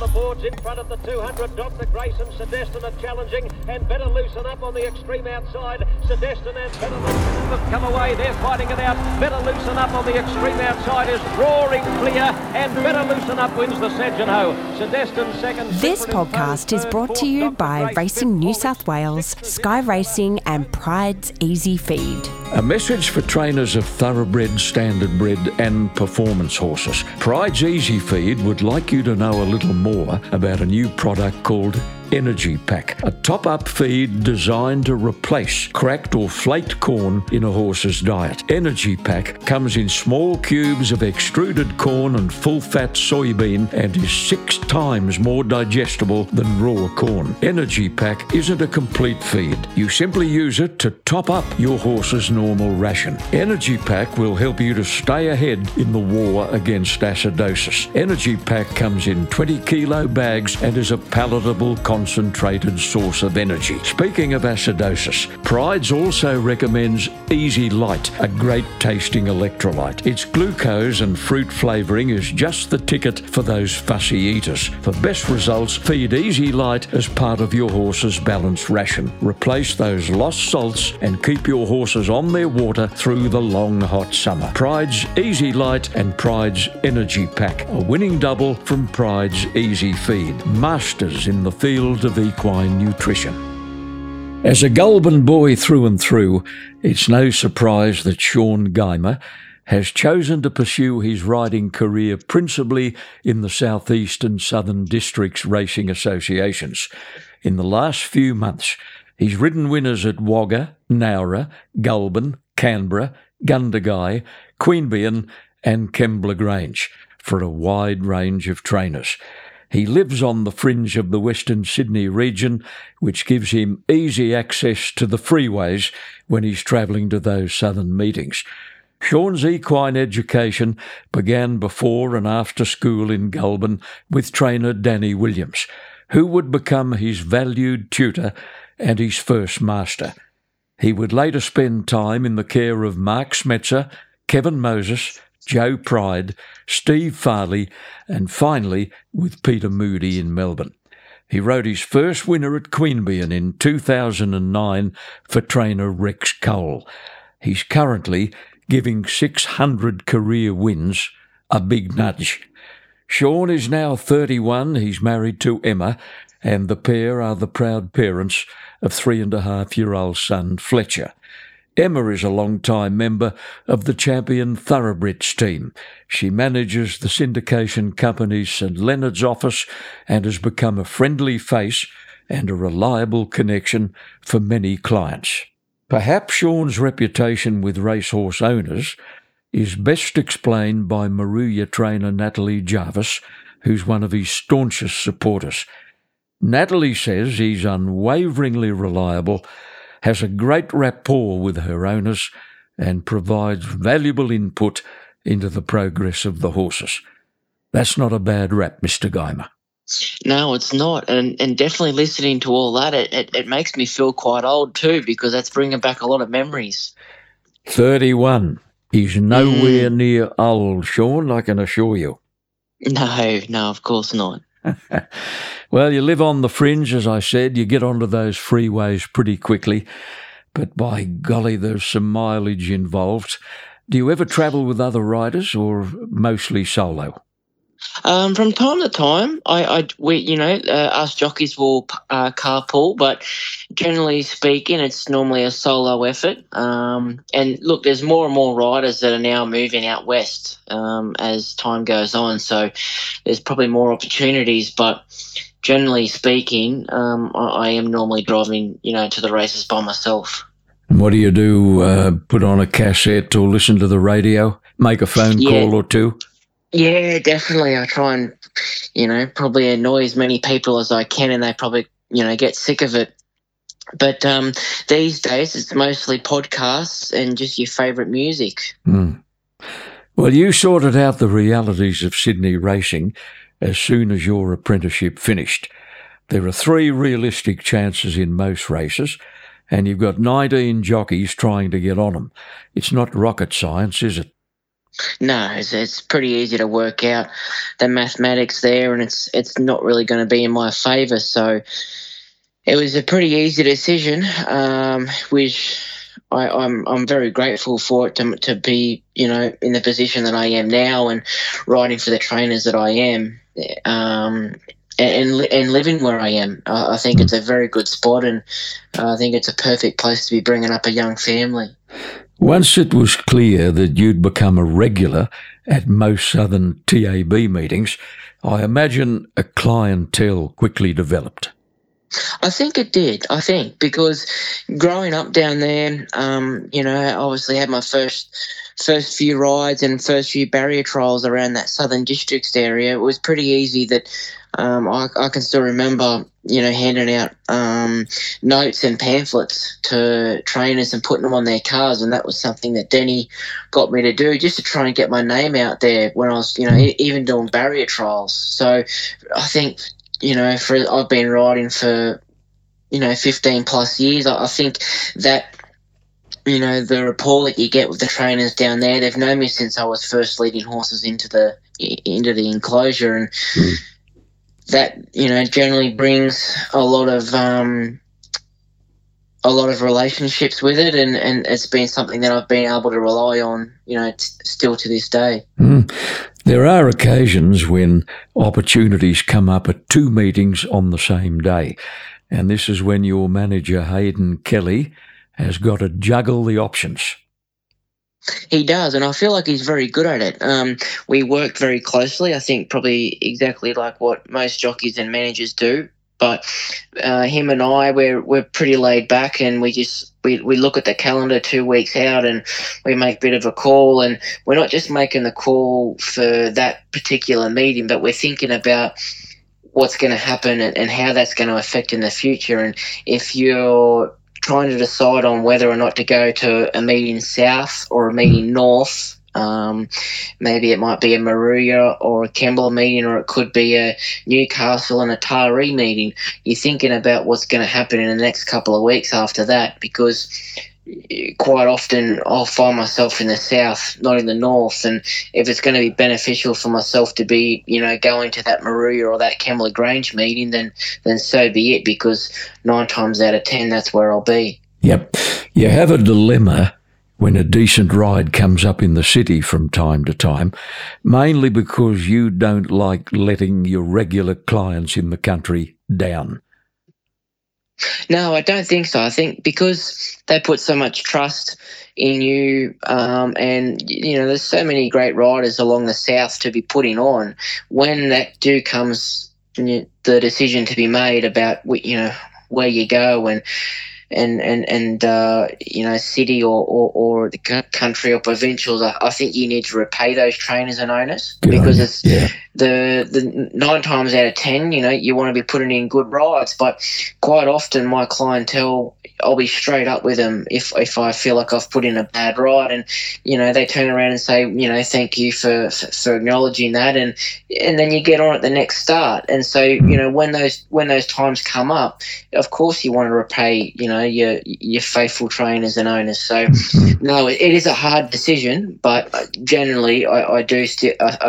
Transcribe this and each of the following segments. the boards in front of the 200 dot the Grayson. Sedestin are challenging and better loosen up on the extreme outside. Sedestin and better loosen up have come away. They're fighting it out. Better loosen up on the extreme outside is roaring clear, and better loosen up wins the Saginaw. Sedestin second. This podcast is brought to you by Racing New South Wales, Sky Racing and Pride's Easy Feed. A message for trainers of thoroughbred, standardbred and performance horses. Pride's Easy Feed would like you to know a little more about a new product called Energy Pack, a top-up feed designed to replace cracked or flaked corn in a horse's diet. Energy Pack comes in small cubes of extruded corn and full-fat soybean and is 6 times more digestible than raw corn. Energy Pack isn't a complete feed. You simply use it to top up your horse's normal ration. Energy Pack will help you to stay ahead in the war against acidosis. Energy Pack comes in 20-kilo bags and is a palatable concentrated source of energy. Speaking of acidosis, Pride's also recommends Easy Light, a great tasting electrolyte. Its glucose and fruit flavouring is just the ticket for those fussy eaters. For best results, feed Easy Light as part of your horse's balanced ration. Replace those lost salts and keep your horses on their water through the long hot summer. Pride's Easy Light and Pride's Energy Pack, a winning double from Pride's Easy Feed. Masters in the field of equine nutrition. As a Goulburn boy through and through, it's no surprise that Shaun Guymer has chosen to pursue his riding career principally in the South East and Southern Districts racing associations. In the last few months, he's ridden winners at Wagga, Nowra, Goulburn, Canberra, Gundagai, Queanbeyan and Kembla Grange for a wide range of trainers. He lives on the fringe of the Western Sydney region, which gives him easy access to the freeways when he's travelling to those southern meetings. Shaun's equine education began before and after school in Goulburn with trainer Danny Williams, who would become his valued tutor and his first master. He would later spend time in the care of Mark Schmetzer, Kevin Moses, Joe Pride, Steve Farley, and finally with Peter Moody in Melbourne. He rode his first winner at Queanbeyan in 2009 for trainer Rex Cole. He's currently giving 600 career wins a big nudge. Shaun is now 31, he's married to Emma, and the pair are the proud parents of 3.5-year-old son Fletcher. Emma is a long-time member of the Champion Thoroughbreds team. She manages the syndication company's St Leonard's office and has become a friendly face and a reliable connection for many clients. Perhaps Shaun's reputation with racehorse owners is best explained by Moruya trainer Natalie Jarvis, who's one of his staunchest supporters. Natalie says he's unwaveringly reliable, has a great rapport with her owners and provides valuable input into the progress of the horses. That's not a bad rap, Mr. Guymer. No, it's not. And definitely listening to all that, it makes me feel quite old too, because that's bringing back a lot of memories. 31. He's nowhere near old, Shaun, I can assure you. No, of course not. Well, you live on the fringe, as I said. You get onto those freeways pretty quickly. But by golly, there's some mileage involved. Do you ever travel with other riders or mostly solo? From time to time, us jockeys will carpool, but generally speaking, it's normally a solo effort. And look, there's more and more riders that are now moving out west as time goes on, so there's probably more opportunities. But generally speaking, I am normally driving, to the races by myself. And what do you do? Put on a cassette or listen to the radio? Make a phone call or two? Yeah, definitely. I try and, probably annoy as many people as I can, and they probably, get sick of it. But these days it's mostly podcasts and just your favourite music. Mm. Well, you sorted out the realities of Sydney racing as soon as your apprenticeship finished. There are 3 realistic chances in most races, and you've got 19 jockeys trying to get on them. It's not rocket science, is it? No, it's pretty easy to work out the mathematics there, and it's not really going to be in my favour. So it was a pretty easy decision, which I'm very grateful for it to be, you know, in the position that I am now and riding for the trainers that I am, and living where I am. I think it's a very good spot, and I think it's a perfect place to be bringing up a young family. Once it was clear that you'd become a regular at most Southern TAB meetings, I imagine a clientele quickly developed. I think it did, because growing up down there, you know, obviously had my first few rides and first few barrier trials around that Southern Districts area. It was pretty easy that I can still remember, you know, handing out notes and pamphlets to trainers and putting them on their cars, and that was something that Denny got me to do just to try and get my name out there when I was, you know, even doing barrier trials. So I think, you know, I've been riding for, you know, 15 plus years. I think that, you know, the rapport that you get with the trainers down there, they've known me since I was first leading horses into the enclosure, and that, you know, generally brings a lot of relationships with it, and it's been something that I've been able to rely on, you know, still to this day. Mm. There are occasions when opportunities come up at two meetings on the same day, and this is when your manager, Hayden Kelly, has got to juggle the options. He does, and I feel like he's very good at it. We work very closely, I think probably exactly like what most jockeys and managers do. But him and I, we're pretty laid back, and we look at the calendar 2 weeks out, and we make a bit of a call, and we're not just making the call for that particular meeting, but we're thinking about what's going to happen and how that's going to affect in the future. And if you're trying to decide on whether or not to go to a meeting south or a meeting north, maybe it might be a Maruya or a Kembla meeting, or it could be a Newcastle and a Taree meeting. You're thinking about what's going to happen in the next couple of weeks after that, because quite often I'll find myself in the south, not in the north, and if it's going to be beneficial for myself to be, you know, going to that Maruya or that Kembla Grange meeting, then so be it, because 9 times out of 10 that's where I'll be. Yep. You have a dilemma when a decent ride comes up in the city from time to time, mainly because you don't like letting your regular clients in the country down. No, I don't think so. I think because they put so much trust in you, and, you know, there's so many great riders along the south to be putting on. When that do comes, the decision to be made about, you know, where you go and you know, city or the country or provincials, I think you need to repay those trainers and owners. Good, because it's, yeah, the 9 times out of 10, you know, you want to be putting in good rides, but quite often my clientele, I'll be straight up with them if I feel like I've put in a bad ride, and, you know, they turn around and say, you know, thank you for acknowledging that, and then you get on at the next start. And so, you know, when those times come up, of course you want to repay, you know, your faithful trainers and owners. So no, it is a hard decision, but generally I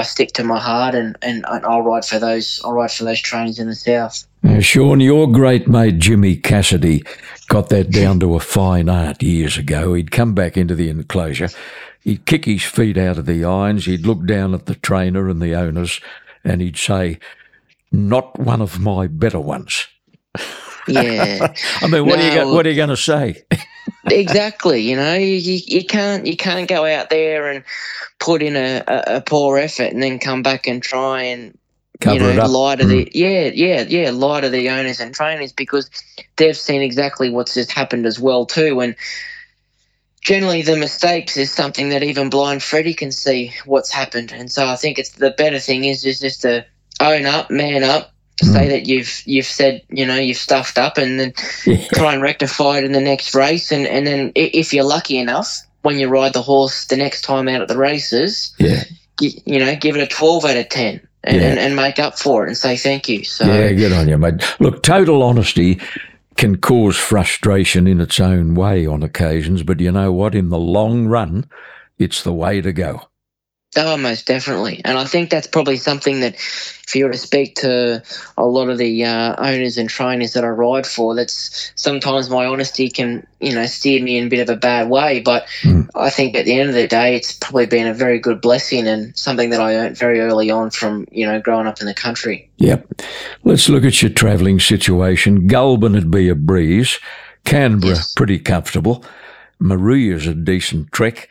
stick to my heart, and I'll ride for those trainers in the south. Now, Shaun, your great mate Jimmy Cassidy got that down to a fine art years ago. He'd come back into the enclosure, he'd kick his feet out of the irons, he'd look down at the trainer and the owners, and he'd say, "Not one of my better ones." Yeah. I mean, what are you going to say? Exactly. You know, you can't go out there and put in a poor effort and then come back and try and lie to the owners and trainers, because they've seen exactly what's just happened as well too. And generally the mistakes is something that even blind Freddie can see what's happened. And so I think it's the better thing is just to own up, man up, say that you've said, you know, you've stuffed up, and then try and rectify it in the next race, and then if you're lucky enough, when you ride the horse the next time out at the races, you know, give it a 12 out of 10 and make up for it and say thank you. So yeah, good on you, mate. Look, total honesty can cause frustration in its own way on occasions, but you know what, in the long run, it's the way to go. Oh, most definitely. And I think that's probably something that if you were to speak to a lot of the owners and trainers that I ride for, that's sometimes my honesty can, you know, steer me in a bit of a bad way. But I think at the end of the day, it's probably been a very good blessing and something that I earned very early on from, you know, growing up in the country. Yep. Let's look at your travelling situation. Goulburn would be a breeze. Canberra, yes, pretty comfortable. Maruya's a decent trek.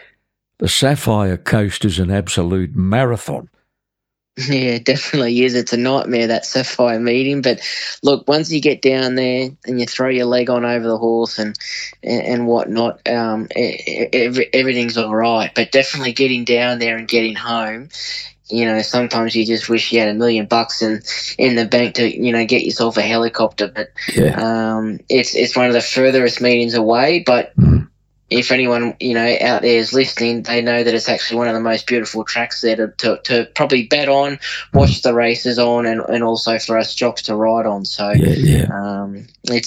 The Sapphire Coast is an absolute marathon. Yeah, definitely is. It's a nightmare, that Sapphire meeting. But, look, once you get down there and you throw your leg on over the horse and whatnot, everything's all right. But definitely getting down there and getting home, you know, sometimes you just wish you had $1 million bucks in the bank to, you know, get yourself a helicopter. But it's one of the furthest meetings away, but if anyone, you know, out there is listening, they know that it's actually one of the most beautiful tracks there to probably bet on, watch the races on, and also for us jocks to ride on. So it's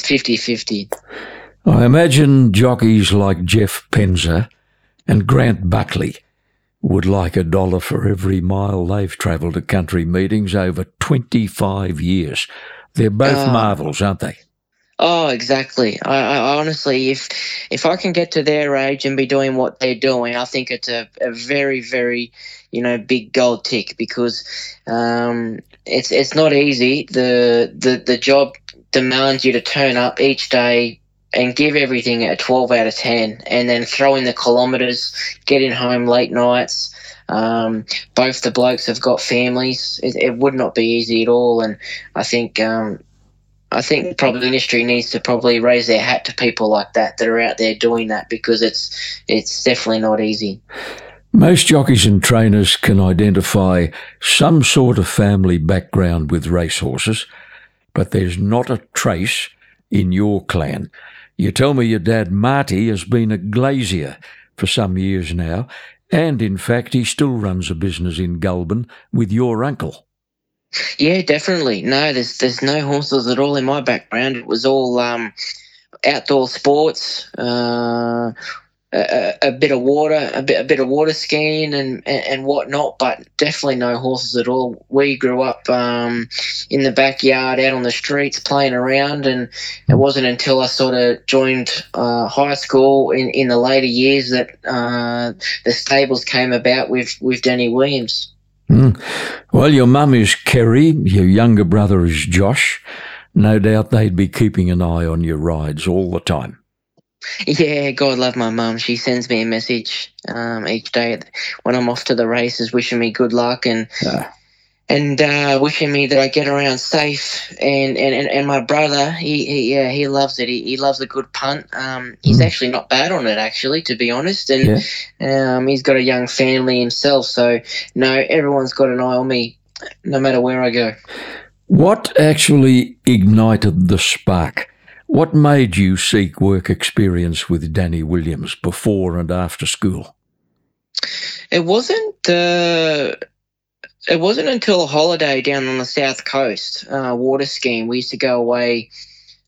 50-50. I imagine jockeys like Jeff Penzer and Grant Buckley would like $1 for every mile they've travelled to country meetings over 25 years. They're both marvels, aren't they? Oh, exactly. I honestly, if I can get to their age and be doing what they're doing, I think it's a very, very, you know, big gold tick, because it's not easy. The job demands you to turn up each day and give everything a 12 out of 10 and then throw in the kilometres, getting home late nights. Both the blokes have got families. It would not be easy at all, and I think probably the industry needs to probably raise their hat to people like that are out there doing that, because it's definitely not easy. Most jockeys and trainers can identify some sort of family background with racehorses, but there's not a trace in your clan. You tell me your dad, Marty, has been a glazier for some years now, and in fact he still runs a business in Goulburn with your uncle. Yeah, definitely. No, there's no horses at all in my background. It was all outdoor sports, a bit of water skiing and whatnot, but definitely no horses at all. We grew up in the backyard, out on the streets, playing around, and it wasn't until I sort of joined high school in the later years that the stables came about with Danny Williams. Well, your mum is Kerry, your younger brother is Josh. No doubt they'd be keeping an eye on your rides all the time. Yeah, God love my mum. She sends me a message each day when I'm off to the races, wishing me good luck and wishing me that I get around safe. And my brother, he loves it. He loves a good punt. He's actually not bad on it, actually, to be honest. And he's got a young family himself. So, no, everyone's got an eye on me no matter where I go. What actually ignited the spark? What made you seek work experience with Danny Williams before and after school? It wasn't until a holiday down on the south coast, water skiing. We used to go away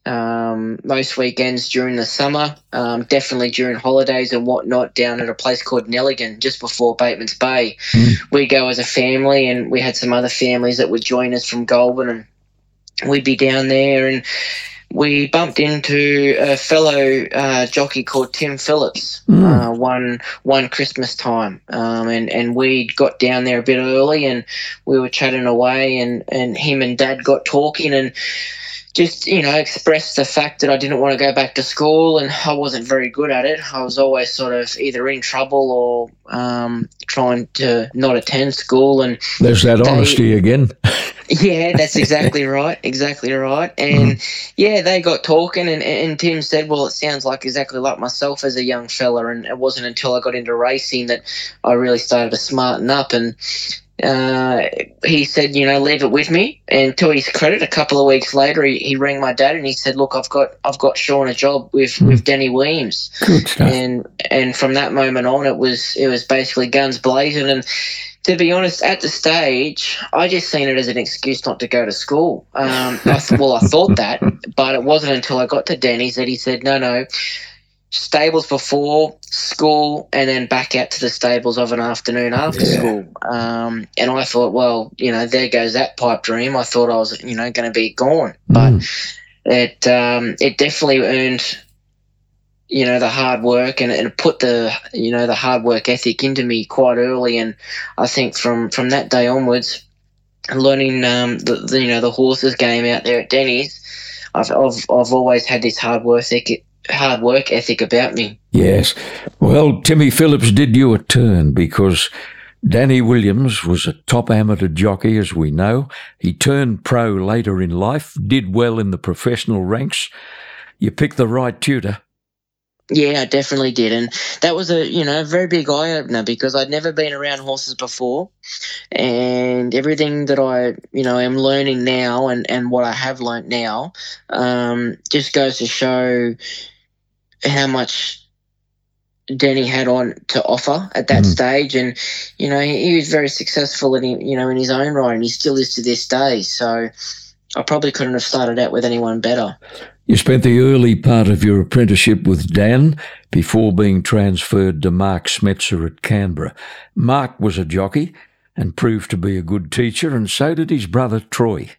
most weekends during the summer, definitely during holidays and whatnot, down at a place called Nelligan, just before Batemans Bay. We'd go as a family, and we had some other families that would join us from Goulburn, and we'd be down there, and we bumped into a fellow jockey called Tim Phillips one Christmas time, and we got down there a bit early, and we were chatting away, and him and Dad got talking, and just, you know, expressed the fact that I didn't want to go back to school, and I wasn't very good at it. I was always sort of either in trouble or trying to not attend school. And there's that honesty again. Yeah, that's exactly right. Exactly right. And they got talking, and Tim said, well, it sounds like exactly like myself as a young fella. And it wasn't until I got into racing that I really started to smarten up. And he said, you know, leave it with me. And to his credit, a couple of weeks later, he rang my dad and he said, look, I've got Shaun a job with Danny Williams. And from that moment on, it was basically guns blazing. And to be honest, at the stage, I just seen it as an excuse not to go to school. I thought that, but it wasn't until I got to Danny's that he said, no, stables for four, school, and then back out to the stables of an afternoon after school. And I thought, well, you know, there goes that pipe dream. I thought I was, you know, going to be gone. But it definitely earned, you know, the hard work and put the, you know, the hard work ethic into me quite early. And I think from that day onwards, learning the you know, the horses game out there at Denny's, I've always had this hard work ethic about me. Yes. Well, Timmy Phillips did you a turn, because Danny Williams was a top amateur jockey, as we know. He turned pro later in life, did well in the professional ranks. You picked the right tutor. Yeah, I definitely did. And that was a, you know, very big eye-opener, because I'd never been around horses before, and everything that I, you know, am learning now and what I have learnt now just goes to show how much Danny had on to offer at that stage. And, you know, he was very successful in his own right, and he still is to this day. So I probably couldn't have started out with anyone better. You spent the early part of your apprenticeship with Dan before being transferred to Mark Schmetzer at Canberra. Mark was a jockey and proved to be a good teacher, and so did his brother Troy.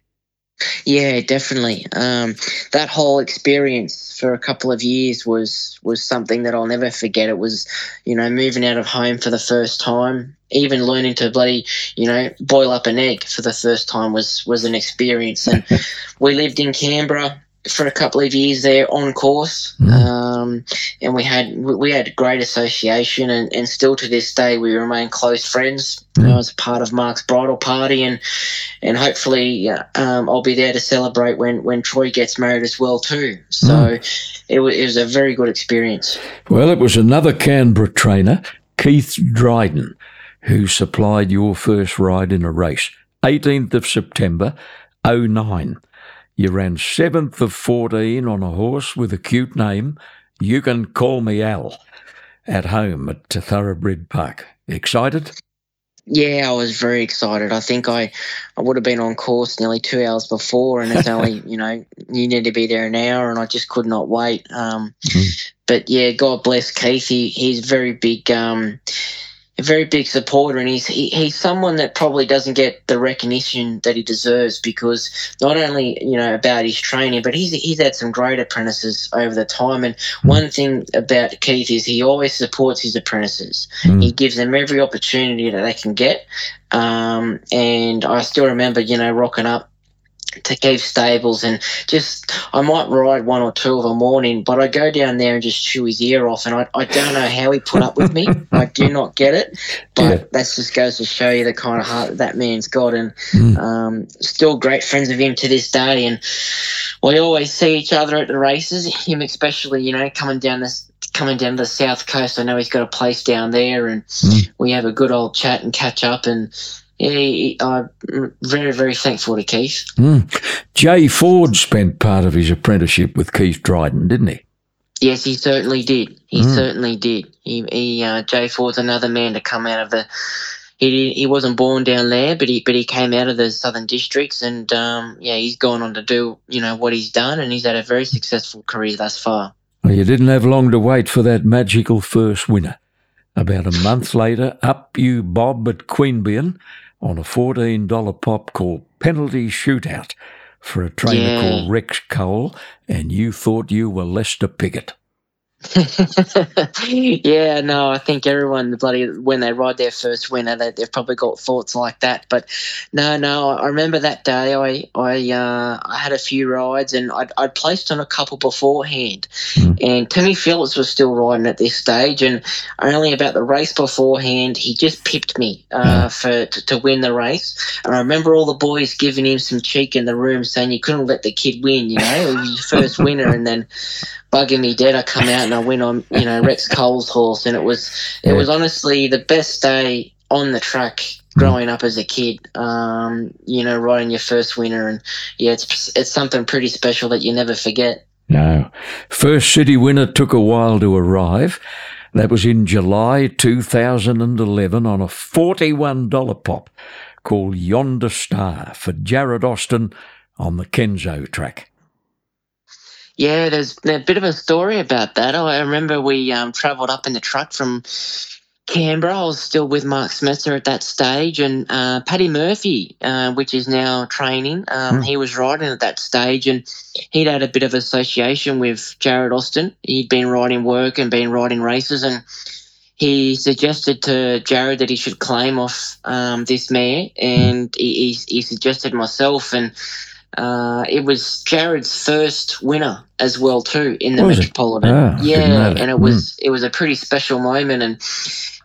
Yeah, definitely. That whole experience for a couple of years was something that I'll never forget. It was, you know, moving out of home for the first time, even learning to bloody, you know, boil up an egg for the first time was an experience. And we lived in Canberra for a couple of years there on course, and we had great association, and still to this day we remain close friends. I was part of Mark's bridal party, and hopefully I'll be there to celebrate when Troy gets married as well too. So it was a very good experience. Well, it was another Canberra trainer, Keith Dryden, who supplied your first ride in a race, 18th of September, 2009. You ran 7th of 14 on a horse with a cute name, You Can Call Me Al, at home at Thoroughbred Park. Excited? Yeah, I was very excited. I think I would have been on course nearly 2 hours before, and it's only, you know, you need to be there an hour, and I just could not wait. But, yeah, God bless Keith. He's a very big supporter, and he's someone that probably doesn't get the recognition that he deserves, because not only, you know, about his training, but he's had some great apprentices over the time. And one thing about Keith is he always supports his apprentices. He gives them every opportunity that they can get. And I still remember, you know, rocking up to Keith's stables, and just I might ride one or two of a morning, but I go down there and just chew his ear off, and I don't know how he put up with me. I do not get it, but that just goes to show you the kind of heart that man's got. And still great friends of him to this day, and we always see each other at the races, him especially, you know, coming down the south coast. I know he's got a place down there, and we have a good old chat and catch up. And yeah, I'm very, very thankful to Keith. Jay Ford spent part of his apprenticeship with Keith Dryden, didn't he? Yes, he certainly did. Jay Ford's another man to come out of the – he wasn't born down there, but he came out of the Southern Districts, and, he's gone on to do, you know, what he's done, and he's had a very successful career thus far. Well, you didn't have long to wait for that magical first winner. About a month later, up you bob at Queanbeyan on a $14 pop called Penalty Shootout for a trainer called Rex Cole, and you thought you were Lester Piggott. Yeah, no, I think everyone, bloody, when they ride their first winner, they've probably got thoughts like that. But no, I remember that day. I had a few rides, and I'd placed on a couple beforehand. And Timmy Phillips was still riding at this stage, and only about the race beforehand, he just pipped me to win the race. And I remember all the boys giving him some cheek in the room, saying you couldn't let the kid win. You know, he was your first winner, and then. Bugging me dead, I come out and I went on, you know, Rex Cole's horse, and it was honestly the best day on the track growing up as a kid, you know, riding your first winner. And, yeah, it's something pretty special that you never forget. No. First city winner took a while to arrive. That was in July 2011 on a $41 pop called Yonder Star for Jarrod Austin on the Kenzo track. Yeah, there's a bit of a story about that. I remember we travelled up in the truck from Canberra. I was still with Mark Schmetzer at that stage, and Paddy Murphy, which is now training, he was riding at that stage, and he'd had a bit of association with Jarrod Austin. He'd been riding work and been riding races, and he suggested to Jarrod that he should claim off this mare, and he suggested myself, and it was Jarrod's first winner as well too in the Metropolitan. Oh, yeah, and it was a pretty special moment, and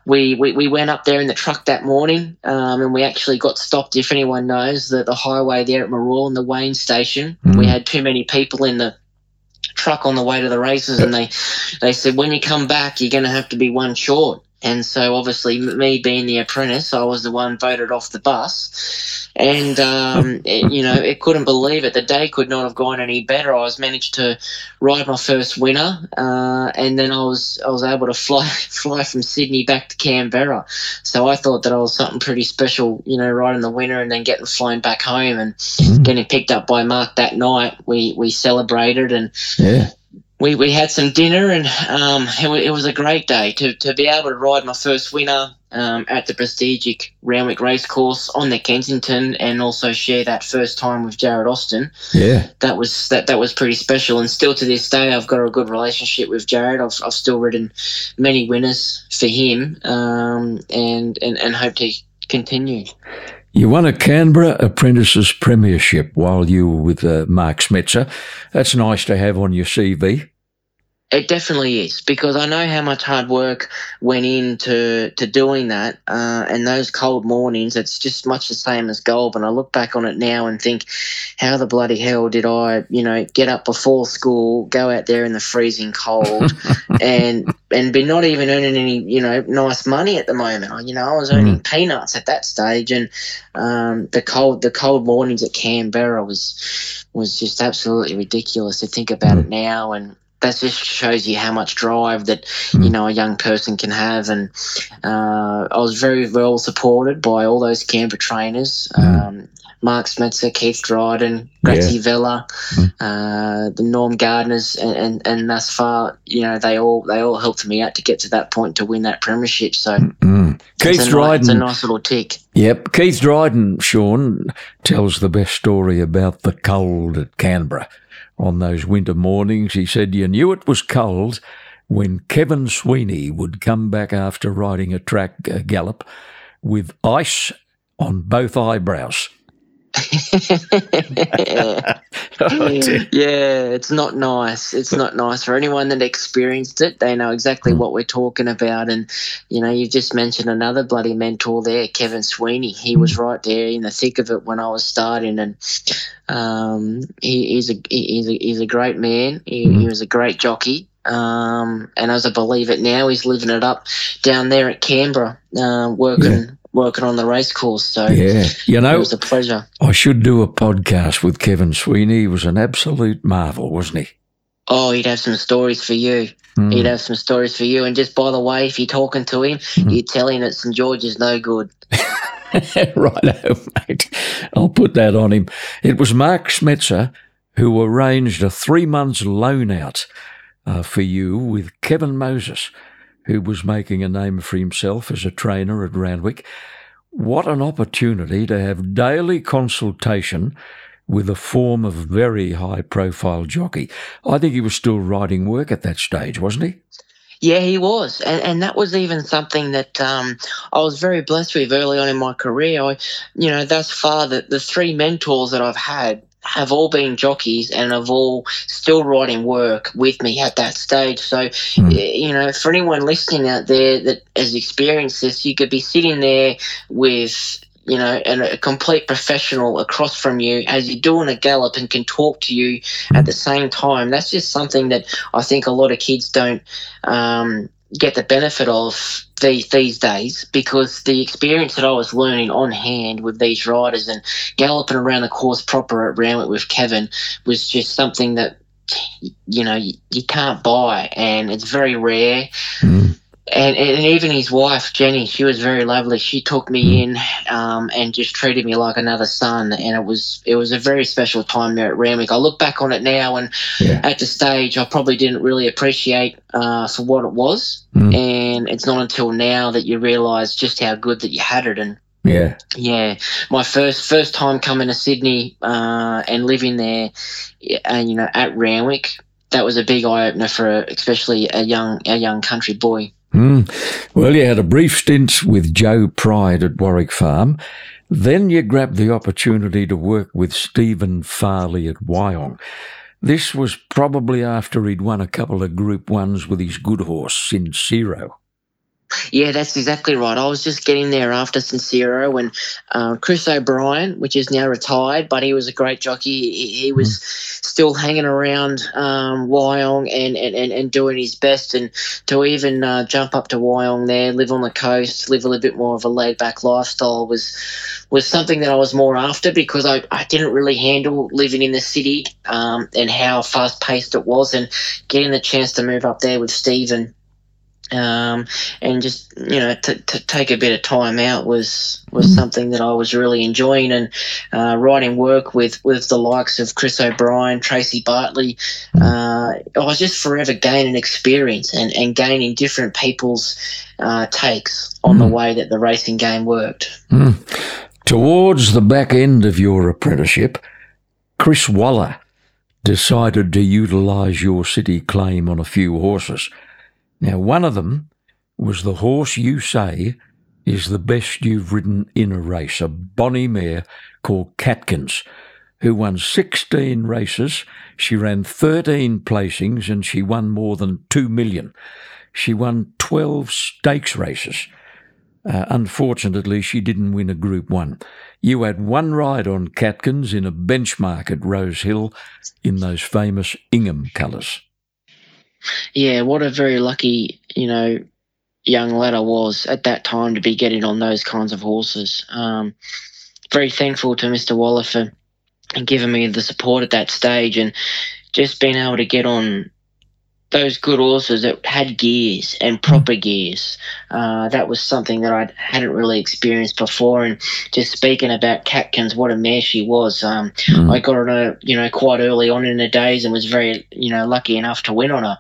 we went up there in the truck that morning, and we actually got stopped, if anyone knows, the highway there at Maroola and the Wayne station. We had too many people in the truck on the way to the races, and they said, when you come back, you're going to have to be one short. And so obviously me being the apprentice, I was the one voted off the bus, and it couldn't believe it. The day could not have gone any better. I was managed to ride my first winner, and then I was able to fly from Sydney back to Canberra. So I thought that I was something pretty special, riding the winner and then getting flown back home and getting picked up by Mark that night. We celebrated, and We had some dinner, and it was a great day to be able to ride my first winner at the prestigious Randwick Racecourse on the Kensington, and also share that first time with Jarrod Austin. Yeah, that was pretty special, and still to this day I've got a good relationship with Jarrod. I've still ridden many winners for him, and hope to continue. You won a Canberra Apprentices Premiership while you were with Mark Schmetzer. That's nice to have on your CV. It definitely is, because I know how much hard work went into doing that, and those cold mornings, it's just much the same as gold. And I look back on it now and think, how the bloody hell did I, get up before school, go out there in the freezing cold and be not even earning any, nice money at the moment. I was earning peanuts at that stage, and the cold mornings at Canberra was just absolutely ridiculous to think about it now, and that just shows you how much drive that, a young person can have. And I was very well supported by all those Canberra trainers, Mark Schmetzer, Keith Dryden, Gracie Vella, the Norm Gardners, and thus far, they all helped me out to get to that point to win that premiership. So Keith Dryden, it's a nice little tick. Yep, Keith Dryden, Shaun, tells the best story about the cold at Canberra. On those winter mornings, he said, you knew it was cold when Kevin Sweeney would come back after riding a track gallop with ice on both eyebrows. It's not nice. It's not nice for anyone that experienced it. They know exactly what we're talking about. And, you've just mentioned another bloody mentor there, Kevin Sweeney. He was right there in the thick of it when I was starting, and he's a great man. He was a great jockey. And as I believe it now, he's living it up down there at Canberra, working on the race course. So it was a pleasure. I should do a podcast with Kevin Sweeney. He was an absolute marvel, wasn't he? Oh, he'd have some stories for you. He'd have some stories for you. And just by the way, if you're talking to him, you tell him that St George is no good. Righto, mate. I'll put that on him. It was Mark Schmetzer who arranged a 3 months loan out for you with Kevin Moses, who was making a name for himself as a trainer at Randwick. What an opportunity to have daily consultation with a form of very high-profile jockey. I think he was still riding work at that stage, wasn't he? Yeah, he was, and that was even something that I was very blessed with early on in my career. Thus far, the three mentors that I've had have all been jockeys and have all still riding work with me at that stage. So, for anyone listening out there that has experienced this, you could be sitting there with a complete professional across from you as you're doing a gallop and can talk to you at the same time. That's just something that I think a lot of kids don't get the benefit of these days, because the experience that I was learning on hand with these riders and galloping around the course proper at Randwick with Kevin was just something that you can't buy, and it's very rare. And even his wife, Jenny, she was very lovely. She took me in and just treated me like another son. And it was a very special time there at Ramwick. I look back on it now, and at the stage I probably didn't really appreciate for what it was. And it's not until now that you realise just how good that you had it. And my first time coming to Sydney and living there, and at Ramwick, that was a big eye opener for especially a young country boy. Well, you had a brief stint with Joe Pride at Warwick Farm. Then you grabbed the opportunity to work with Stephen Farley at Wyong. This was probably after he'd won a couple of Group 1s with his good horse, Sincero. Yeah, that's exactly right. I was just getting there after Sincero, and Chris O'Brien, which is now retired, but he was a great jockey. He was still hanging around Wyong and doing his best, and to even jump up to Wyong there, live on the coast, live a little bit more of a laid-back lifestyle was something that I was more after, because I didn't really handle living in the city and how fast-paced it was, and getting the chance to move up there with Stephen and just to take a bit of time out was something that I was really enjoying, and writing work with the likes of Chris O'Brien, Tracy Bartley. I was just forever gaining experience and gaining different people's takes on the way that the racing game worked. Towards the back end of your apprenticeship, Chris Waller decided to utilise your city claim on a few horses. Now, one of them was the horse you say is the best you've ridden in a race, a bonny mare called Catkins, who won 16 races. She ran 13 placings and she won more than $2 million. She won 12 stakes races. Unfortunately, she didn't win a Group 1. You had one ride on Catkins in a benchmark at Rose Hill in those famous Ingham colours. Yeah, what a very lucky, young lad I was at that time to be getting on those kinds of horses. Very thankful to Mr. Waller for giving me the support at that stage, and just being able to get on those good horses that had gears and proper gears. That was something that I hadn't really experienced before. And just speaking about Catkins, what a mare she was. I got on her, quite early on in the days, and was very, lucky enough to win on her.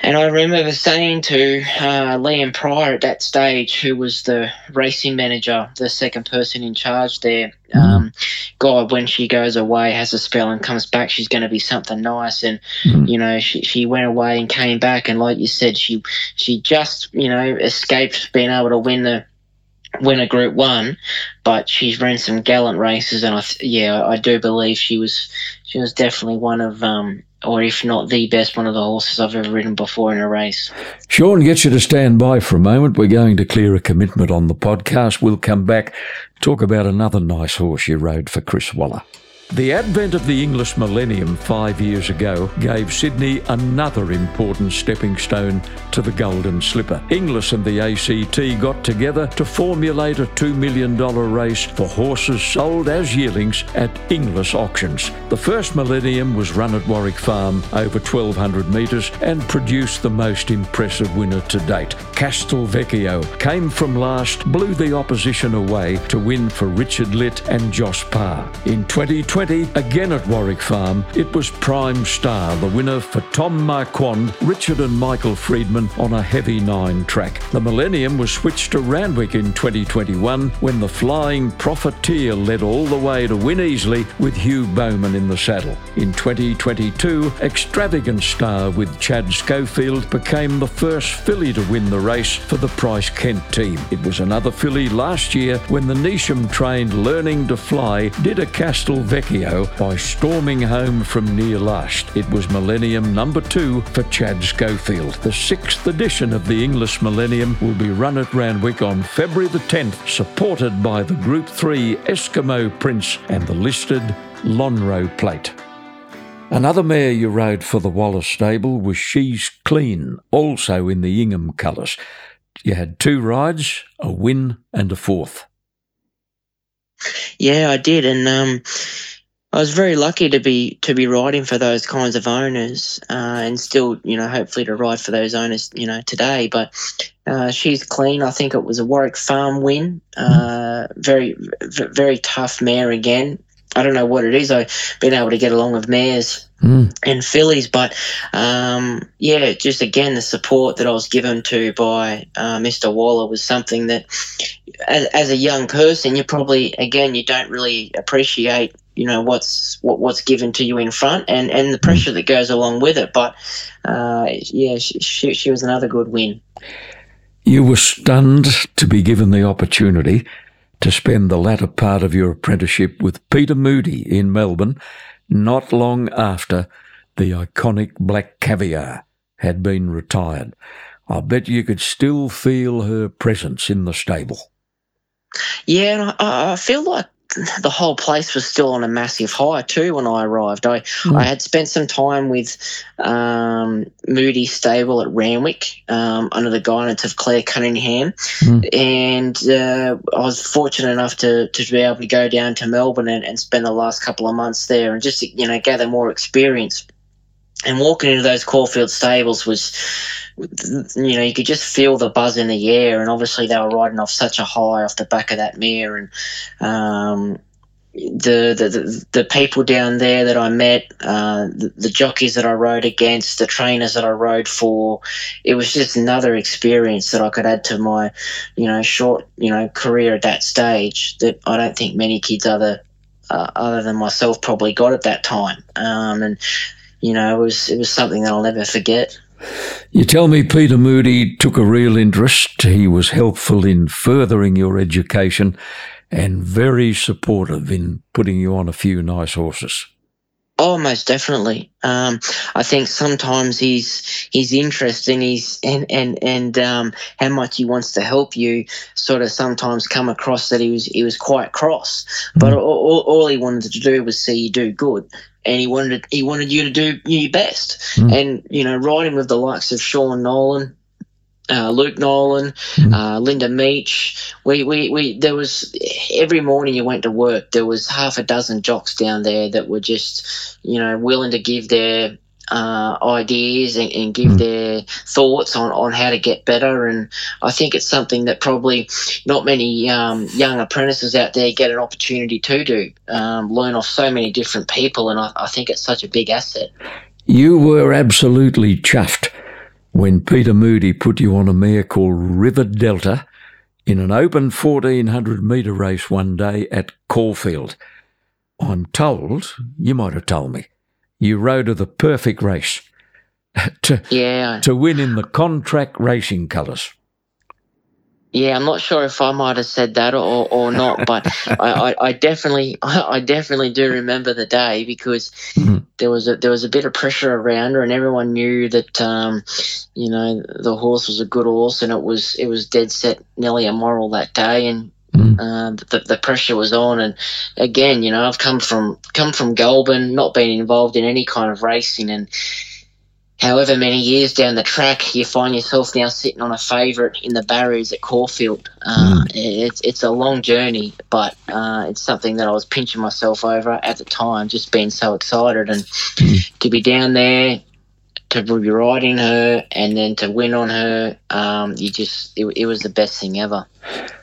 And I remember saying to Liam Pryor at that stage, who was the racing manager, the second person in charge there, God, when she goes away, has a spell and comes back, she's going to be something nice. And, she went away and came back. And like you said, she just, escaped being able to win a Group 1, but she's ran some gallant races. And, I do believe she was definitely one of or if not the best, one of the horses I've ever ridden before in a race. Shaun, get you to stand by for a moment. We're going to clear a commitment on the podcast. We'll come back, talk about another nice horse you rode for Chris Waller. The advent of the Inglis Millennium 5 years ago gave Sydney another important stepping stone to the Golden Slipper. Inglis and the ACT got together to formulate a $2 million race for horses sold as yearlings at Inglis auctions. The first Millennium was run at Warwick Farm over 1,200 metres and produced the most impressive winner to date. Castelvecchio came from last, blew the opposition away to win for Richard Litt and Josh Parr. In 2020, again at Warwick Farm, it was Prime Star, the winner for Tom Marquand, Richard and Michael Freedman on a heavy 9 track. The Millennium was switched to Randwick in 2021 when the Flying Profiteer led all the way to win easily with Hugh Bowman in the saddle. In 2022, Extravagant Star with Chad Schofield became the first filly to win the race for the Price Kent team. It was another filly last year when the Neesham-trained Learning to Fly did a Castelvecchio by storming home from near last. It was Millennium number 2 for Chad Schofield. The 6th edition of the Inglis Millennium will be run at Randwick on February the 10th, supported by the Group 3 Eskimo Prince and the listed Lonro Plate. Another mare you rode for the Wallace stable was She's Clean, also in the Ingham colours. You had 2 rides, a win and a fourth. Yeah, I did, and I was very lucky to be riding for those kinds of owners, and still, you know, hopefully to ride for those owners, you know, today. But She's Clean, I think it was a Warwick Farm win. Very, very tough mare again. I don't know what it is. I've been able to get along with mares and fillies, but yeah, just again, the support that I was given to by Mr. Waller was something that, as a young person, you probably, again, you don't really appreciate, you know, what's given to you in front and the pressure that goes along with it. But, yeah, she was another good win. You were stunned to be given the opportunity to spend the latter part of your apprenticeship with Peter Moody in Melbourne, not long after the iconic Black Caviar had been retired. I bet you could still feel her presence in the stable. Yeah, and I feel like the whole place was still on a massive high too when I arrived. I had spent some time with Moody Stable at Ranwick under the guidance of Claire Cunningham, and I was fortunate enough to be able to go down to Melbourne and spend the last couple of months there and just, you know, gather more experience. And walking into those Caulfield stables was, you know, you could just feel the buzz in the air, and obviously they were riding off such a high off the back of that mare, and the people down there that I met, the jockeys that I rode against, the trainers that I rode for, it was just another experience that I could add to my, you know, short, you know, career at that stage that I don't think many kids other than myself probably got at that time, and. You know, it was something that I'll never forget. You tell me Peter Moody took a real interest. He was helpful in furthering your education and very supportive in putting you on a few nice horses. Oh, most definitely. I think sometimes his interest in his and how much he wants to help you sort of sometimes come across that he was quite cross. But all he wanted to do was see you do good. And he wanted you to do your best. And, you know, riding with the likes of Sean Nolan, Luke Nolan, Linda Meach, we there was, every morning you went to work, there was half a dozen jocks down there that were just, you know, willing to give their ideas and give their thoughts on how to get better. And I think it's something that probably not many young apprentices out there get an opportunity to do, learn off so many different people, and I think it's such a big asset. You were absolutely chuffed when Peter Moody put you on a mare called River Delta in an open 1400 metre race one day at Caulfield. I'm told, you might have told me, you rode the perfect race to win in the contract racing colours. Yeah, I'm not sure if I might have said that or not, but I definitely do remember the day because there was a bit of pressure around her, and everyone knew that you know, the horse was a good horse, and it was dead set nearly a moral that day, and. The pressure was on, and again, you know, I've come from Goulburn, not been involved in any kind of racing, and however many years down the track, you find yourself now sitting on a favourite in the barriers at Caulfield. It's a long journey, but it's something that I was pinching myself over at the time, just being so excited, and to be down there, to be riding her, and then to win on her, it was the best thing ever.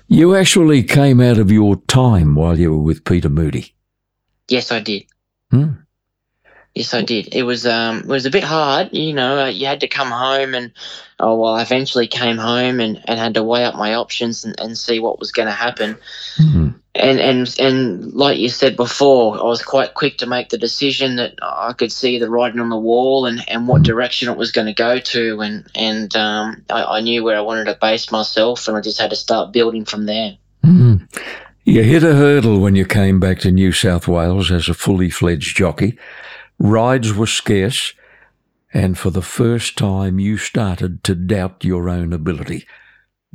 You actually came out of your time while you were with Peter Moody. Yes, I did. Yes, I did. It was a bit hard, you know. You had to come home, and I eventually came home and had to weigh up my options and see what was going to happen. And like you said before, I was quite quick to make the decision that I could see the writing on the wall and what direction it was going to go to, and I knew where I wanted to base myself, and I just had to start building from there. You hit a hurdle when you came back to New South Wales as a fully fledged jockey. Rides were scarce, and for the first time you started to doubt your own ability.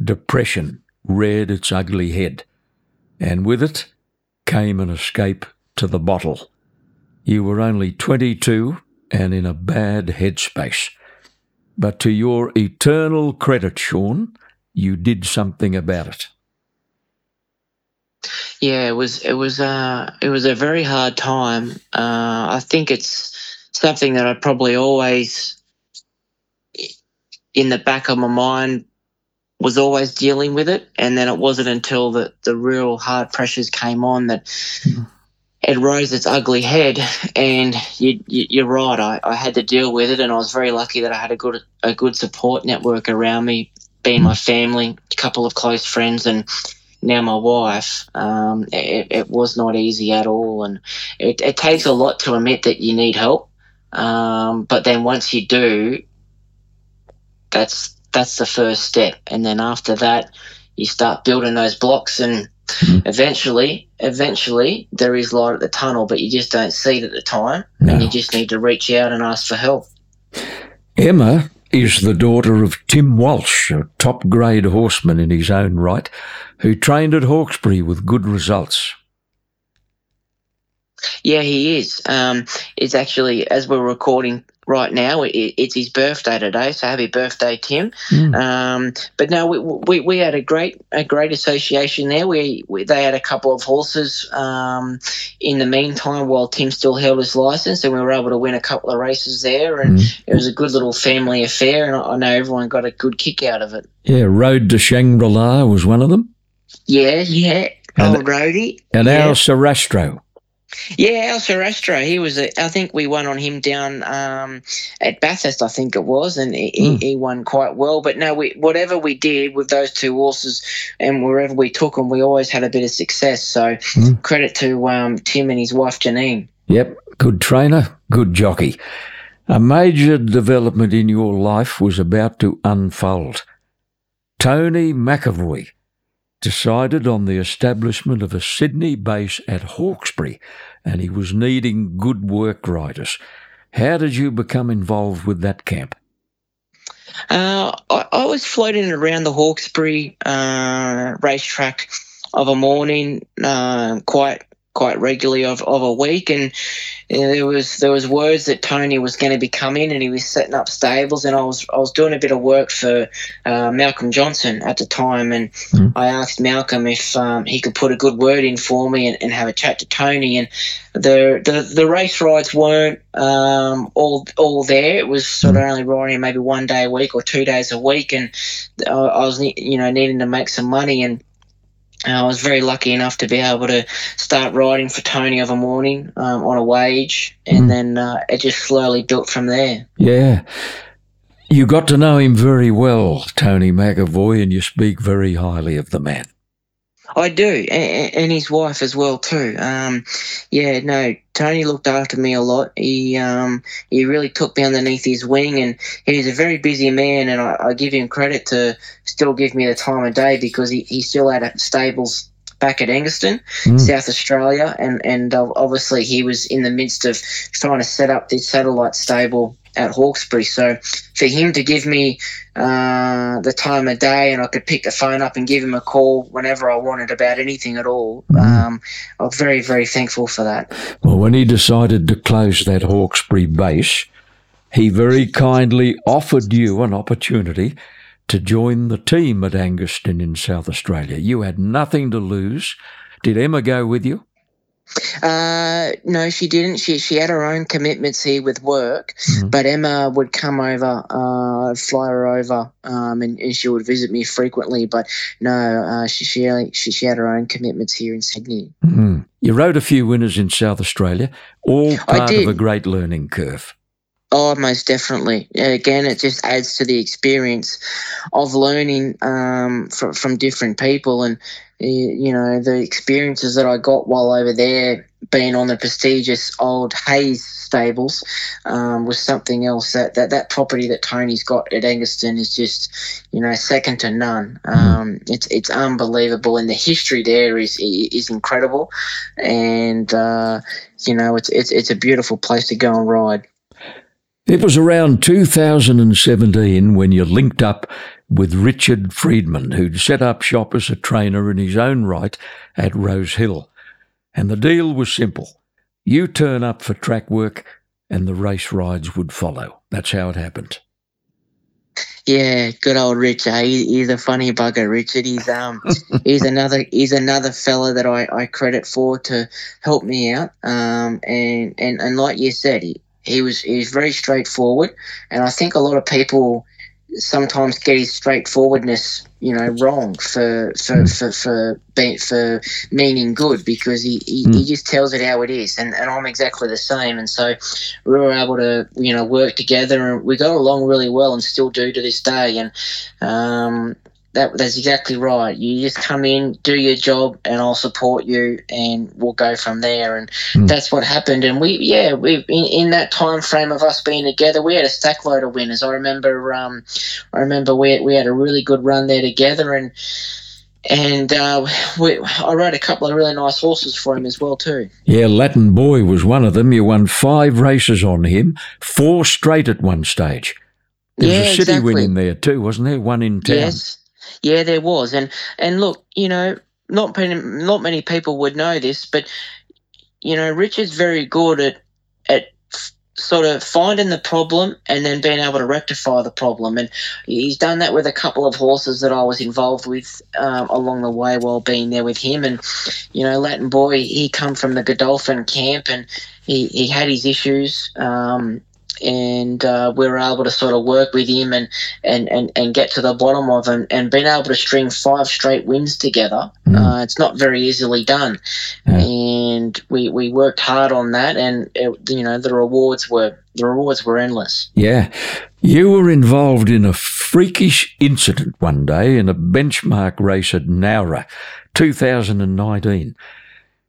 Depression reared its ugly head. And with it came an escape to the bottle. You were only 22 and in a bad headspace. But to your eternal credit, Shaun, you did something about it. Yeah, it was a very hard time. I think it's something that I probably always, in the back of my mind, was always dealing with it. And then it wasn't until the real hard pressures came on that it rose its ugly head. And you're right, I had to deal with it, and I was very lucky that I had a good support network around me, being my family, a couple of close friends, and now my wife. It was not easy at all, and it takes a lot to admit that you need help. But then once you do, that's the first step, and then after that, you start building those blocks, and eventually there is light at the tunnel, but you just don't see it at the time, and you just need to reach out and ask for help. Emma is the daughter of Tim Walsh, a top-grade horseman in his own right, who trained at Hawkesbury with good results. Yeah, he is. It's actually, as we're recording right now, it's his birthday today, so happy birthday, Tim. But no, we had a great association there. They had a couple of horses in the meantime while Tim still held his license, and we were able to win a couple of races there, and it was a good little family affair, and I know everyone got a good kick out of it. Yeah, Road to Shangri-La was one of them. Yeah, old roadie. And our Sarastro. Yeah, our Sarastro, he was. I think we won on him down at Bathurst, I think it was, and he won quite well. But no, whatever we did with those two horses and wherever we took them, we always had a bit of success. So credit to Tim and his wife Janine. Yep, good trainer, good jockey. A major development in your life was about to unfold. Tony McAvoy decided on the establishment of a Sydney base at Hawkesbury, and he was needing good work riders. How did you become involved with that camp? I was floating around the Hawkesbury racetrack of a morning, quite regularly of a week, and there was words that Tony was going to be coming, and he was setting up stables, and I was doing a bit of work for Malcolm Johnson at the time, and I asked Malcolm if he could put a good word in for me and have a chat to Tony, and the race rides weren't all there. It was sort of only riding maybe 1 day a week or 2 days a week, and I was needing to make some money, and I was very lucky enough to be able to start riding for Tony of a morning on a wage, and then it just slowly built from there. Yeah. You got to know him very well, Tony McAvoy, and you speak very highly of the man. I do, and his wife as well too. Tony looked after me a lot. He really took me underneath his wing, and he was a very busy man, and I give him credit to still give me the time of day, because he still had stables back at Angaston, South Australia, and obviously he was in the midst of trying to set up this satellite stable at Hawkesbury. So for him to give me the time of day, and I could pick the phone up and give him a call whenever I wanted about anything at all, I'm very, very thankful for that. Well, when he decided to close that Hawkesbury base, he very kindly offered you an opportunity to join the team at Angaston in South Australia. You had nothing to lose. Did Emma go with you? No, she didn't. She had her own commitments here with work, but Emma would come over, fly her over, and she would visit me frequently. But no, she had her own commitments here in Sydney. You rode a few winners in South Australia, all part of a great learning curve. Oh, most definitely. Again, it just adds to the experience of learning from different people, and the experiences that I got while over there, being on the prestigious old Hayes stables, was something else. That property that Tony's got at Angaston is just, second to none. It's unbelievable, and the history there is incredible, and it's a beautiful place to go and ride. It was around 2017 when you linked up with Richard Freedman, who'd set up shop as a trainer in his own right at Rose Hill. And the deal was simple. You turn up for track work and the race rides would follow. That's how it happened. Yeah, good old Richard. He's a funny bugger, Richard. He's another fella that I credit for to help me out. And like you said, he was very straightforward, and I think a lot of people sometimes get his straightforwardness, wrong for meaning good, because he just tells it how it is, and I'm exactly the same. And so we were able to, work together, and we got along really well, and still do to this day. And that's exactly right. You just come in, do your job, and I'll support you, and we'll go from there. And that's what happened. And we, in that time frame of us being together, we had a stack load of winners. I remember, we had a really good run there together, and I rode a couple of really nice horses for him as well too. Yeah, Latin Boy was one of them. You won 5 races on him, 4 straight at one stage. There was a city win in there too, wasn't there? One in town. Yes. Yeah, there was, and look, not many people would know this, but Richard's very good at sort of finding the problem and then being able to rectify the problem, and he's done that with a couple of horses that I was involved with along the way while being there with him. And Latin Boy, he come from the Godolphin camp, and he had his issues. And we were able to sort of work with him and get to the bottom of him, and being able to string 5 straight wins together. It's not very easily done. And we worked hard on that, and the rewards were endless. Yeah. You were involved in a freakish incident one day in a benchmark race at Nowra, 2019,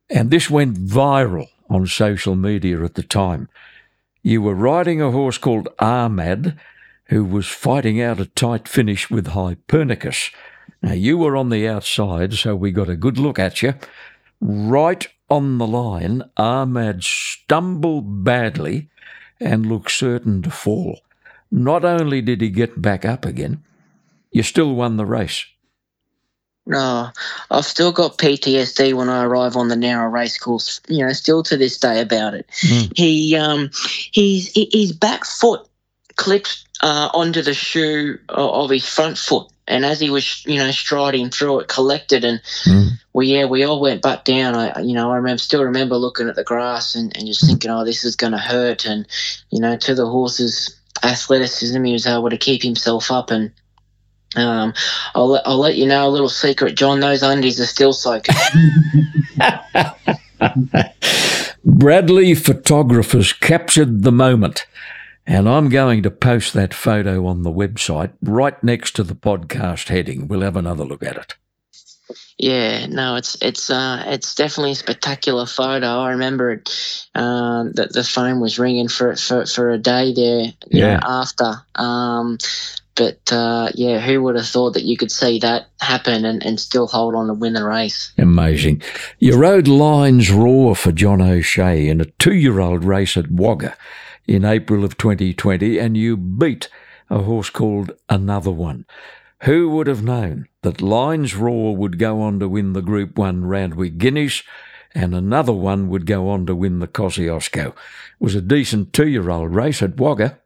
and this went viral on social media at the time. You were riding a horse called Ahmad, who was fighting out a tight finish with Hypernicus. Now, you were on the outside, so we got a good look at you. Right on the line, Ahmad stumbled badly and looked certain to fall. Not only did he get back up again, you still won the race. No, I've still got PTSD when I arrive on the Nowra racecourse. Still to this day about it. His back foot clipped onto the shoe of his front foot, and as he was, striding through it, collected, and we all went butt down. I remember looking at the grass and just thinking, oh, this is going to hurt, and to the horse's athleticism, he was able to keep himself up. And I'll let you know a little secret, John. Those undies are still soaking. Bradley photographers captured the moment, and I'm going to post that photo on the website right next to the podcast heading. We'll have another look at it. Yeah, no, it's definitely a spectacular photo. I remember it, that the phone was ringing for a day there, after. But who would have thought that you could see that happen and still hold on to win the race? Amazing. You rode Lion's Roar for John O'Shea in a 2-year-old race at Wagga in April of 2020, and you beat a horse called Another One. Who would have known that Lion's Roar would go on to win the Group 1 Randwick Guineas and Another One would go on to win the Kosciuszko? It was a decent 2-year-old race at Wagga.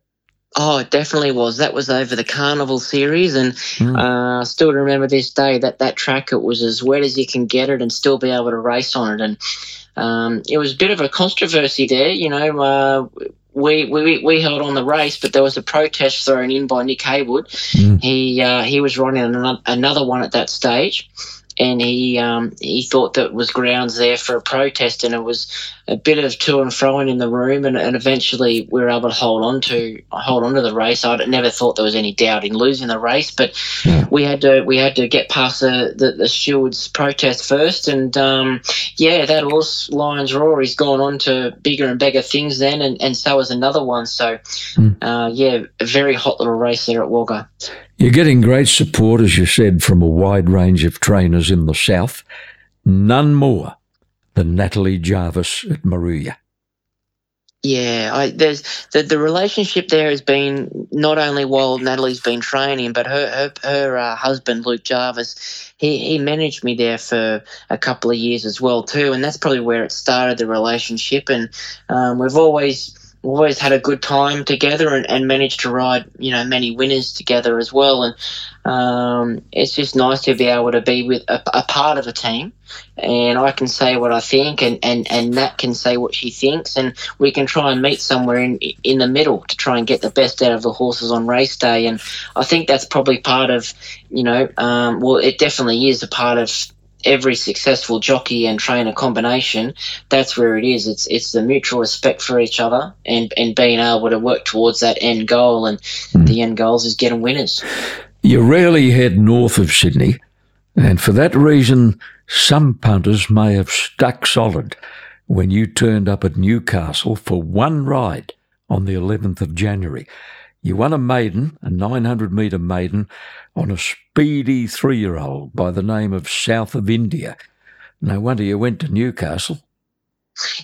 Oh, it definitely was. That was over the Carnival Series, and I still remember this day that track, it was as wet as you can get it and still be able to race on it. And it was a bit of a controversy there. We held on the race, but there was a protest thrown in by Nick Haywood. He was running another one at that stage, and he thought that was grounds there for a protest, and it was a bit of to and fro in the room, and eventually we were able to hold on to the race. I never thought there was any doubt in losing the race, but we had to get past the stewards' protest first, and that horse Lion's Roar, he's gone on to bigger and bigger things then, and so is Another One. So a very hot little race there at Wagga. You're getting great support, as you said, from a wide range of trainers in the South, none more than Natalie Jarvis at Moruya. Yeah, there's the relationship there has been not only while Natalie's been training, but her husband, Luke Jarvis, he managed me there for a couple of years as well too, and that's probably where it started, the relationship. And we've always always had a good time together and managed to ride, you know, many winners together as well. And it's just nice to be able to be with a part of a team, and I can say what I think and Nat can say what she thinks, and we can try and meet somewhere in the middle to try and get the best out of the horses on race day. And I think that's probably part of, you know, well, it definitely is a part of every successful jockey and trainer combination. That's where it is. It's the mutual respect for each other and being able to work towards that end goal, and the end goals is getting winners. You rarely head north of Sydney, and for that reason some punters may have stuck solid when you turned up at Newcastle for one ride on the 11th of January. You won a maiden, a 900-metre maiden, on a speedy three-year-old by the name of South of India. No wonder you went to Newcastle.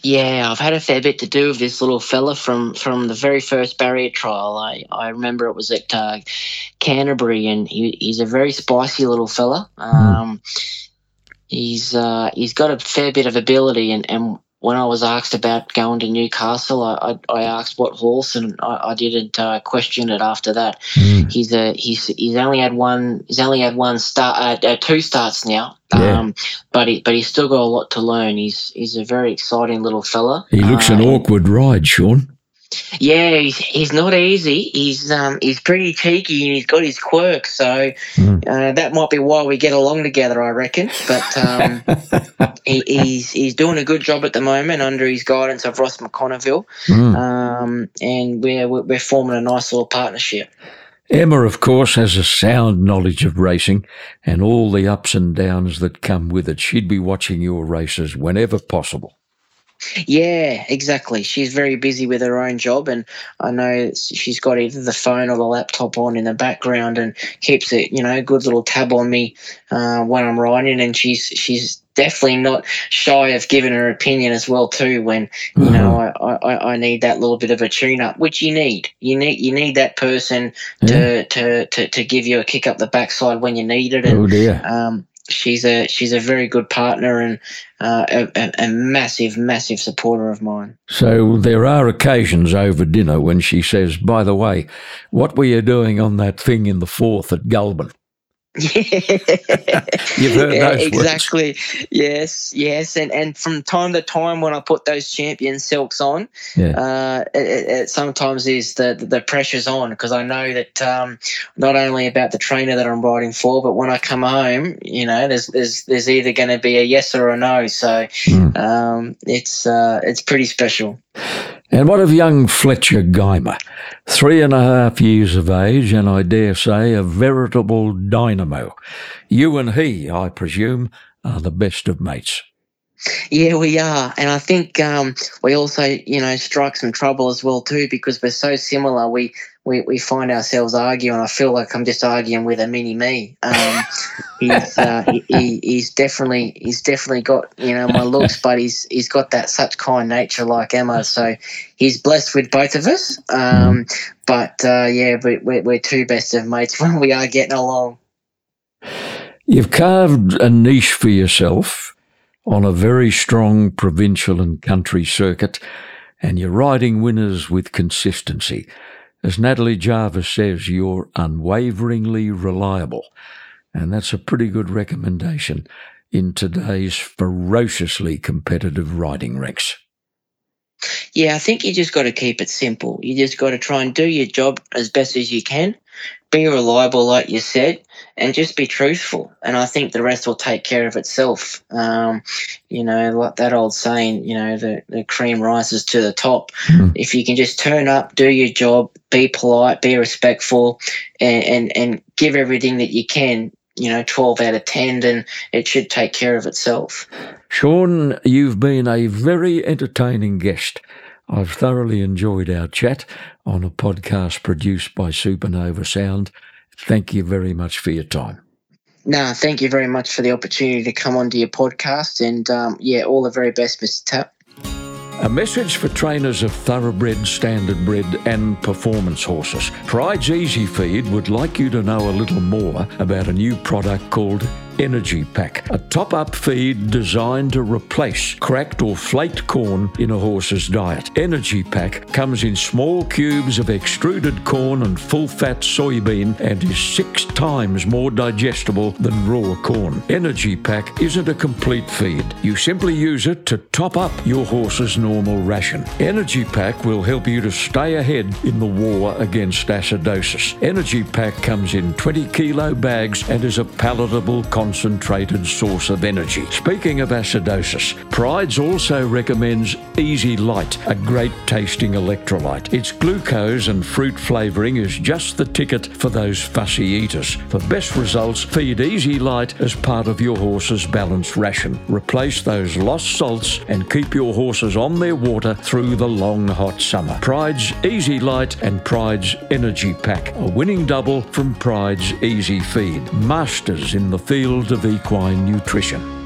Yeah, I've had a fair bit to do with this little fella from the very first barrier trial. I remember it was at Canterbury, and he's a very spicy little fella. He's got a fair bit of ability, and when I was asked about going to Newcastle, I asked what horse, and I didn't question it after that. He's only had two starts now, but he's still got a lot to learn. He's a very exciting little fella. He looks an awkward ride, Shaun. Yeah, he's not easy. He's pretty cheeky, and he's got his quirks. So that might be why we get along together, I reckon. But he's doing a good job at the moment under his guidance of Ross McConville, and we're forming a nice little partnership. Emma, of course, has a sound knowledge of racing and all the ups and downs that come with it. She'd be watching your races whenever possible. Yeah, exactly. She's very busy with her own job, and I know she's got either the phone or the laptop on in the background and keeps a, you know, good little tab on me when I'm riding, and she's definitely not shy of giving her opinion as well too when, you know, I need that little bit of a tune-up, which you need that person to give you a kick up the backside when you need it. And, she's a very good partner and a massive supporter of mine. So there are occasions over dinner when she says, by the way, what were you doing on that thing in the fourth at Goulburn? You've heard those exactly words. Yes and from time to time when I put those champion silks on, it sometimes is the pressure's on, because I know that not only about the trainer that I'm riding for, but when I come home, you know, there's either going to be a yes or a no. So it's pretty special. And what of young Fletcher Guymer, 3.5 years of age, and I dare say a veritable dynamo. You and he, I presume, are the best of mates. Yeah, we are, and I think we also, you know, strike some trouble as well too, because we're so similar. We find ourselves arguing. I feel like I'm just arguing with a mini me. He's definitely got, you know, my looks, but he's got that such kind nature like Emma. So he's blessed with both of us. But we're two best of mates when we are getting along. You've carved a niche for yourself on a very strong provincial and country circuit, and you're riding winners with consistency. As Natalie Jarvis says, you're unwaveringly reliable, and that's a pretty good recommendation in today's ferociously competitive riding ranks. Yeah, I think you just got to keep it simple. You just got to try and do your job as best as you can, be reliable like you said, and just be truthful. And I think the rest will take care of itself. You know, like that old saying, you know, the cream rises to the top. If you can just turn up, do your job, be polite, be respectful, and give everything that you can, you know, 12 out of 10, then it should take care of itself. Shaun, you've been a very entertaining guest. I've thoroughly enjoyed our chat on a podcast produced by Supernova Sound. Thank you very much for your time. No, thank you very much for the opportunity to come onto your podcast, and, all the very best, Mr. Tapp. A message for trainers of thoroughbred, standardbred and performance horses. Pride's Easy Feed would like you to know a little more about a new product called Energy Pack, a top-up feed designed to replace cracked or flaked corn in a horse's diet. Energy Pack comes in small cubes of extruded corn and full-fat soybean and is 6 times more digestible than raw corn. Energy Pack isn't a complete feed. You simply use it to top up your horse's normal ration. Energy Pack will help you to stay ahead in the war against acidosis. Energy Pack comes in 20-kilo bags and is a palatable, concentrated source of energy. Speaking of acidosis, Pride's also recommends Easy Light, a great-tasting electrolyte. Its glucose and fruit flavouring is just the ticket for those fussy eaters. For best results, feed Easy Light as part of your horse's balanced ration. Replace those lost salts and keep your horses on their water through the long, hot summer. Pride's Easy Light and Pride's Energy Pack, a winning double from Pride's Easy Feed. Masters in the field of equine nutrition.